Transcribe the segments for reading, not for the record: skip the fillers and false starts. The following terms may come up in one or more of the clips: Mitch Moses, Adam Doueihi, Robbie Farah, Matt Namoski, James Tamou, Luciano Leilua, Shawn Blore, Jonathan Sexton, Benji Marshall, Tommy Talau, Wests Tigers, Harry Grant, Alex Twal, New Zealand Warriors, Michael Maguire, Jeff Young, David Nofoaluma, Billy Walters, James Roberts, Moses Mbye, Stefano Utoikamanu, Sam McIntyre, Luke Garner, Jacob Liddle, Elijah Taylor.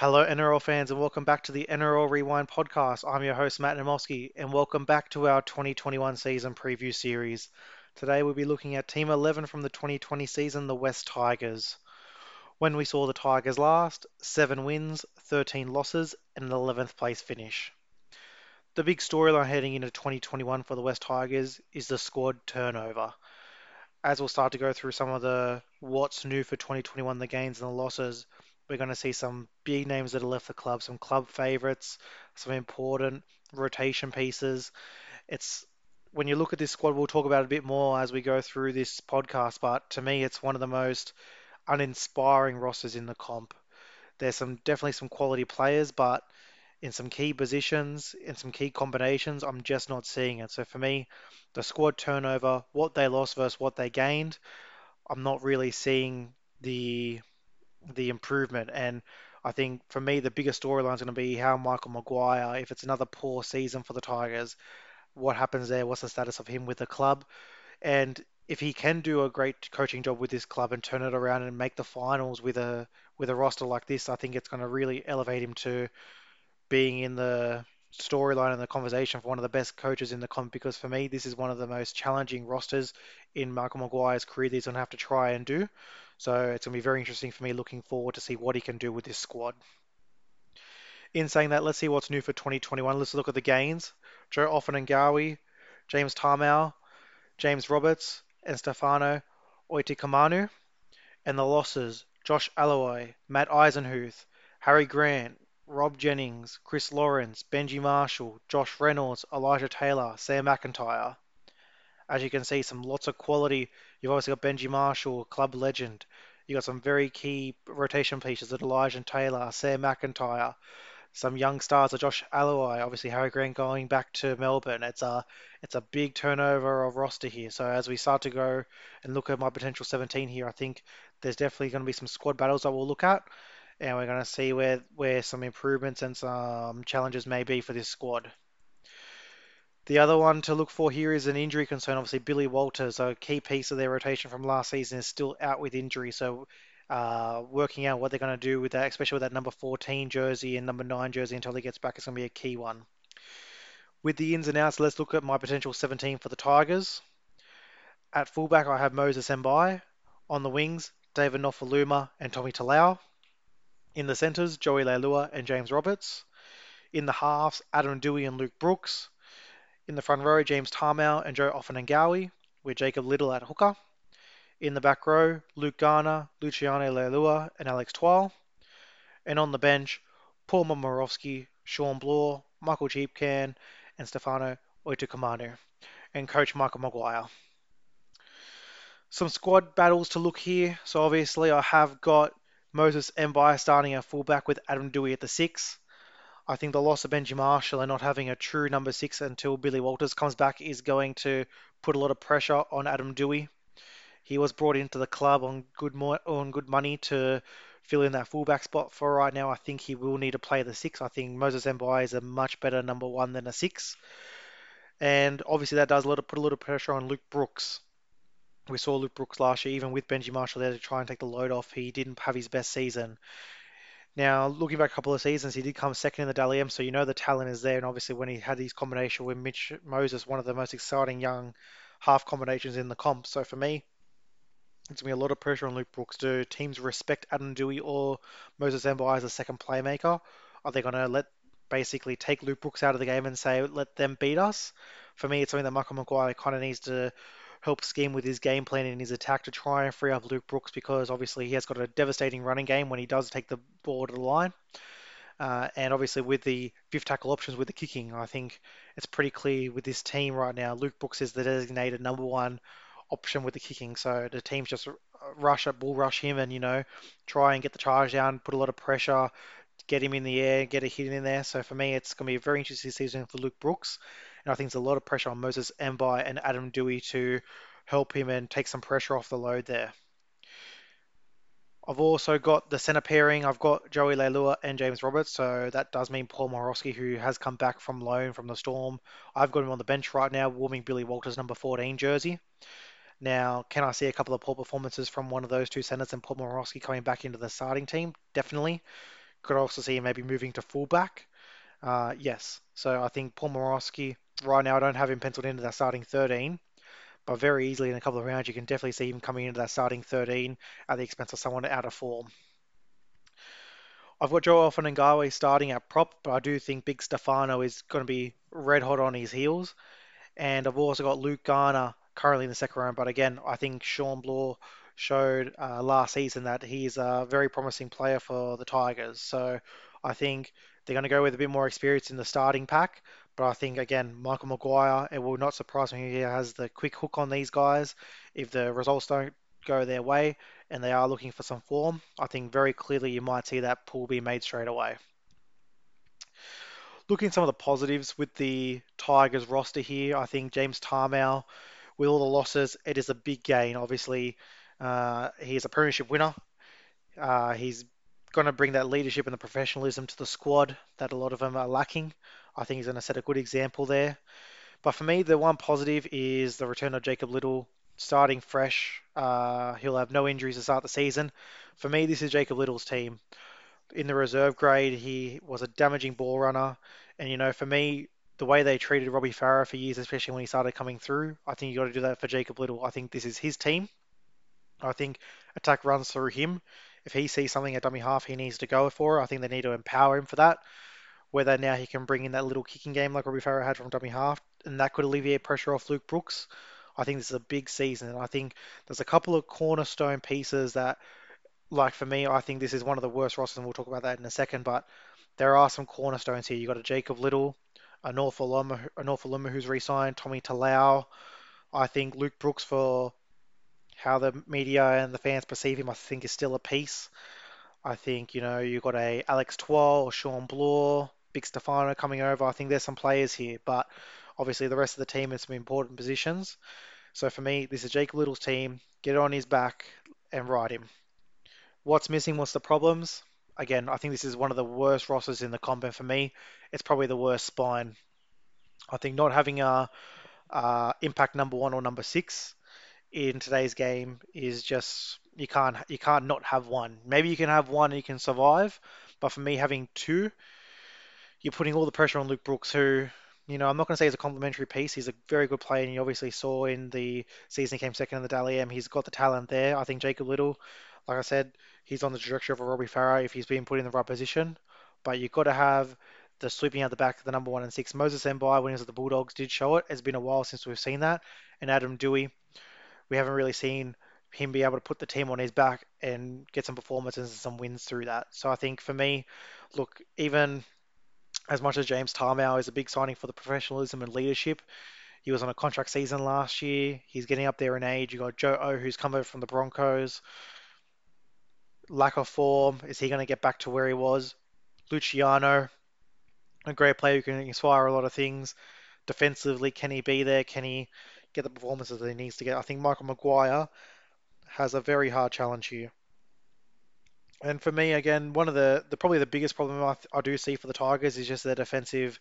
Hello NRL fans and welcome back to the NRL Rewind podcast. I'm your host Matt Namoski and welcome back to our 2021 season preview series. Today we'll be looking at Team 11 from the 2020 season, the Wests Tigers. When we saw the Tigers last, 7 wins, 13 losses and an 11th place finish. The big storyline heading into 2021 for the Wests Tigers is the squad turnover. As we'll start to go through some of the what's new for 2021, the gains and the losses, we're going to see some big names that have left the club, some club favourites, some important rotation pieces. When you look at this squad, we'll talk about it a bit more as we go through this podcast, but to me, it's one of the most uninspiring rosters in the comp. There's definitely some quality players, but in some key positions, in some key combinations, I'm just not seeing it. So for me, the squad turnover, what they lost versus what they gained, I'm not really seeing the improvement, and I think for me the biggest storyline is going to be how Michael Maguire, if it's another poor season for the Tigers, what happens there, what's the status of him with the club, and if he can do a great coaching job with this club and turn it around and make the finals with a roster like this, I think it's going to really elevate him to being in the storyline and the conversation for one of the best coaches in the comp, because for me this is one of the most challenging rosters in Michael Maguire's career that he's going to have to try and do. So it's going to be very interesting for me looking forward to see what he can do with this squad. In saying that, let's see what's new for 2021. Let's look at the gains. Joe Ofahengaue, James Tamou, James Roberts, and Stefano Utoikamanu. And the losses, Josh Aloiai, Matt Eisenhuth, Harry Grant, Rob Jennings, Chris Lawrence, Benji Marshall, Josh Reynolds, Elijah Taylor, Sam McIntyre. As you can see, some lots of quality. You've obviously got Benji Marshall, club legend. You've got some very key rotation pieces at Elijah Taylor, Sam McIntyre, some young stars at Josh Aloiai, obviously Harry Grant going back to Melbourne. It's a big turnover of roster here. So as we start to go and look at my potential 17 here, I think there's definitely going to be some squad battles that we'll look at, and we're going to see where some improvements and some challenges may be for this squad. The other one to look for here is an injury concern. Obviously, Billy Walters, a key piece of their rotation from last season, is still out with injury. So working out what they're going to do with that, especially with that number 14 jersey and number 9 jersey until he gets back, is going to be a key one. With the ins and outs, let's look at my potential 17 for the Tigers. At fullback, I have Moses Mbye. On the wings, David Nofoaluma and Tommy Talau. In the centres, Joey Leilua and James Roberts. In the halves, Adam Doueihi and Luke Brooks. In the front row, James Tamou and Joe Ofahengaue, with Jacob Liddle at hooker. In the back row, Luke Garner, Luciano Leilua and Alex Twal. And on the bench, Paul Momirovski, Shawn Blore, Michael Maguire and Stefano Utoikamanu, and coach Michael Maguire. Some squad battles to look here. So obviously I have got Moses Mbye starting at fullback with Adam Doueihi at the 6. I think the loss of Benji Marshall and not having a true number 6 until Billy Walters comes back is going to put a lot of pressure on Adam Doueihi. He was brought into the club on good money to fill in that fullback spot for right now. I think he will need to play the 6. I think Moses Mbye is a much better number 1 than a 6. And obviously that does put a lot of pressure on Luke Brooks. We saw Luke Brooks last year, even with Benji Marshall there to try and take the load off, he didn't have his best season. Now, looking back a couple of seasons, he did come second in the Dally M, so you know the talent is there. And obviously when he had his combination with Mitch Moses, one of the most exciting young half combinations in the comp. So for me, it's going to be a lot of pressure on Luke Brooks. Do teams respect Adam Doueihi or Moses Mbye as a second playmaker? Are they going to basically take Luke Brooks out of the game and say, let them beat us? For me, it's something that Michael Maguire kind of needs to help scheme with his game plan and his attack to try and free up Luke Brooks, because obviously he has got a devastating running game when he does take the ball to the line. And obviously with the 5th tackle options with the kicking, I think it's pretty clear with this team right now, Luke Brooks is the designated number 1 option with the kicking. So the teams just bull rush him and, try and get the charge down, put a lot of pressure, get him in the air, get a hit in there. So for me, it's going to be a very interesting season for Luke Brooks. And I think there's a lot of pressure on Moses Mbye and Adam Doueihi to help him and take some pressure off the load there. I've also got the centre pairing. I've got Joey Leilua and James Roberts. So that does mean Paul Momirovski, who has come back from loan from the Storm. I've got him on the bench right now, warming Billy Walters' number 14 jersey. Now, can I see a couple of poor performances from one of those two centres and Paul Momirovski coming back into the starting team? Definitely. Could also see him maybe moving to fullback. Yes. So I think Paul Momirovski, right now I don't have him penciled into that starting 13, but very easily in a couple of rounds you can definitely see him coming into that starting 13 at the expense of someone out of form. I've got Joe Ofahengaue starting at prop, but I do think Big Stefano is going to be red hot on his heels. And I've also got Luke Garner currently in the second round, but again, I think Shawn Blore showed last season that he's a very promising player for the Tigers. So I think they're going to go with a bit more experience in the starting pack. But I think, again, Michael Maguire, it will not surprise me if he has the quick hook on these guys. If the results don't go their way and they are looking for some form, I think very clearly you might see that pull be made straight away. Looking at some of the positives with the Tigers roster here, I think James Tamou, with all the losses, it is a big gain. Obviously, he is a premiership winner. He's going to bring that leadership and the professionalism to the squad that a lot of them are lacking. I think he's going to set a good example there. But for me, the one positive is the return of Jacob Liddle, starting fresh. He'll have no injuries to start the season. For me, this is Jacob Liddle's team. In the reserve grade, he was a damaging ball runner. And, you know, for me, the way they treated Robbie Farah for years, especially when he started coming through, I think you got to do that for Jacob Liddle. I think this is his team. I think attack runs through him. If he sees something at dummy half, he needs to go for it. I think they need to empower him for that. Whether now he can bring in that little kicking game like Robbie Farah had from dummy half, and that could alleviate pressure off Luke Brooks. I think this is a big season. I think there's a couple of cornerstone pieces that, like for me, I think this is one of the worst rosters, and we'll talk about that in a second, but there are some cornerstones here. You've got a Jacob Liddle, a Nofoaluma who's re-signed, Tommy Talau. I think Luke Brooks, for how the media and the fans perceive him, I think is still a piece. I think, you know, you've got a Alex Twal, Shawn Blore, Big Stefano coming over. I think there's some players here, but obviously the rest of the team in some important positions. So for me, this is Jake Little's team. Get on his back and ride him. What's missing? What's the problems? Again, I think this is one of the worst rosters in the comp, and for me, it's probably the worst spine. I think not having a impact number 1 or number 6 in today's game is just, you can't not have one. Maybe you can have one and you can survive, but for me, having two, you're putting all the pressure on Luke Brooks, who, you know, I'm not going to say he's a complimentary piece. He's a very good player, and you obviously saw in the season he came second in the Dally M. He's got the talent there. I think Jacob Liddle, like I said, he's on the trajectory of a Robbie Farah if he's being put in the right position. But you've got to have the sweeping out the back of the number 1 and 6. Moses Mbye, when he was at the Bulldogs, did show it. It's been a while since we've seen that. And Adam Doueihi, we haven't really seen him be able to put the team on his back and get some performances and some wins through that. So I think for me, look, even as much as James Tamou is a big signing for the professionalism and leadership, he was on a contract season last year. He's getting up there in age. You got Joe O, who's come over from the Broncos. Lack of form. Is he going to get back to where he was? Luciano, a great player who can inspire a lot of things. Defensively, can he be there? Can he get the performances that he needs to get? I think Michael Maguire has a very hard challenge here. And for me, again, one of the probably the biggest problem I do see for the Tigers is just their defensive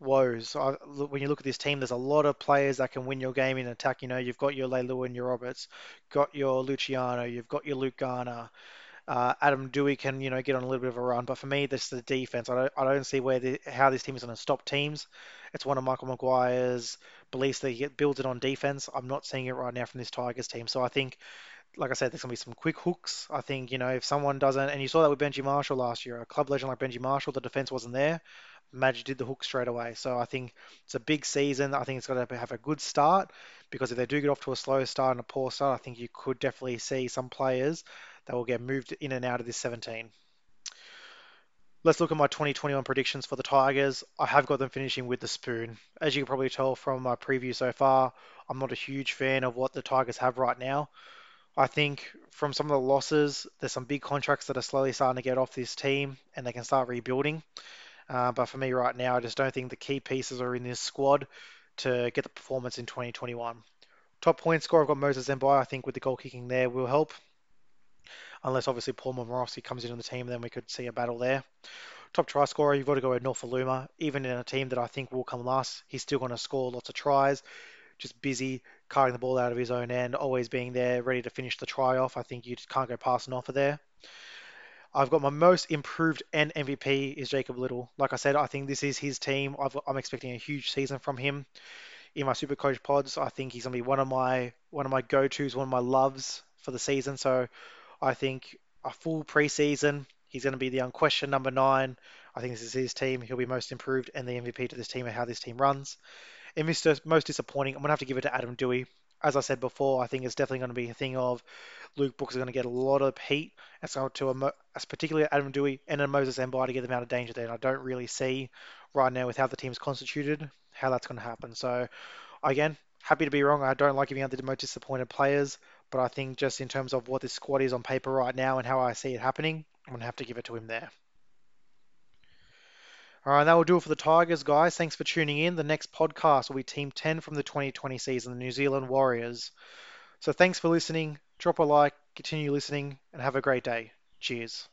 woes. When you look at this team, there's a lot of players that can win your game in attack. You know, you've got your Leilua and your Roberts, got your Luciano, you've got your Luke Garner. Adam Doueihi can, you know, get on a little bit of a run. But for me, this is the defense. I don't see how this team is going to stop teams. It's one of Michael Maguire's beliefs that he builds it on defense. I'm not seeing it right now from this Tigers team. So I think, like I said, there's going to be some quick hooks. I think, you know, if someone doesn't, and you saw that with Benji Marshall last year, a club legend like Benji Marshall, the defense wasn't there. Madge did the hook straight away. So I think it's a big season. I think it's got to have a good start, because if they do get off to a slow start and a poor start, I think you could definitely see some players that will get moved in and out of this 17. Let's look at my 2021 predictions for the Tigers. I have got them finishing with the spoon. As you can probably tell from my preview so far, I'm not a huge fan of what the Tigers have right now. I think from some of the losses, there's some big contracts that are slowly starting to get off this team and they can start rebuilding. But for me right now, I just don't think the key pieces are in this squad to get the performance in 2021. Top point scorer, I've got Moses Mbye. I think with the goal kicking there will help. Unless obviously Paul Momirovski comes into the team, then we could see a battle there. Top try scorer, you've got to go with Nofoaluma. Even in a team that I think will come last, he's still going to score lots of tries. Just busy carting the ball out of his own end, always being there, ready to finish the try off. I think you just can't go past an offer there. I've got my most improved and MVP is Jacob Liddle. Like I said, I think this is his team. I'm expecting a huge season from him. In my Supercoach pods, I think he's going to be one of my go-tos, one of my loves for the season. So I think a full preseason, he's going to be the unquestioned number 9. I think this is his team. He'll be most improved and the MVP to this team and how this team runs. And Mr. Most Disappointing, I'm going to have to give it to Adam Doueihi. As I said before, I think it's definitely going to be a thing of Luke Brooks is going to get a lot of heat, and so to particularly Adam Doueihi and a Moses Mbye to get them out of danger there. And I don't really see right now with how the team's constituted how that's going to happen. So again, happy to be wrong. I don't like giving out the most disappointed players, but I think just in terms of what this squad is on paper right now and how I see it happening, I'm going to have to give it to him there. All right, that will do it for the Tigers, guys. Thanks for tuning in. The next podcast will be Team 10 from the 2020 season, the New Zealand Warriors. So thanks for listening. Drop a like, continue listening, and have a great day. Cheers.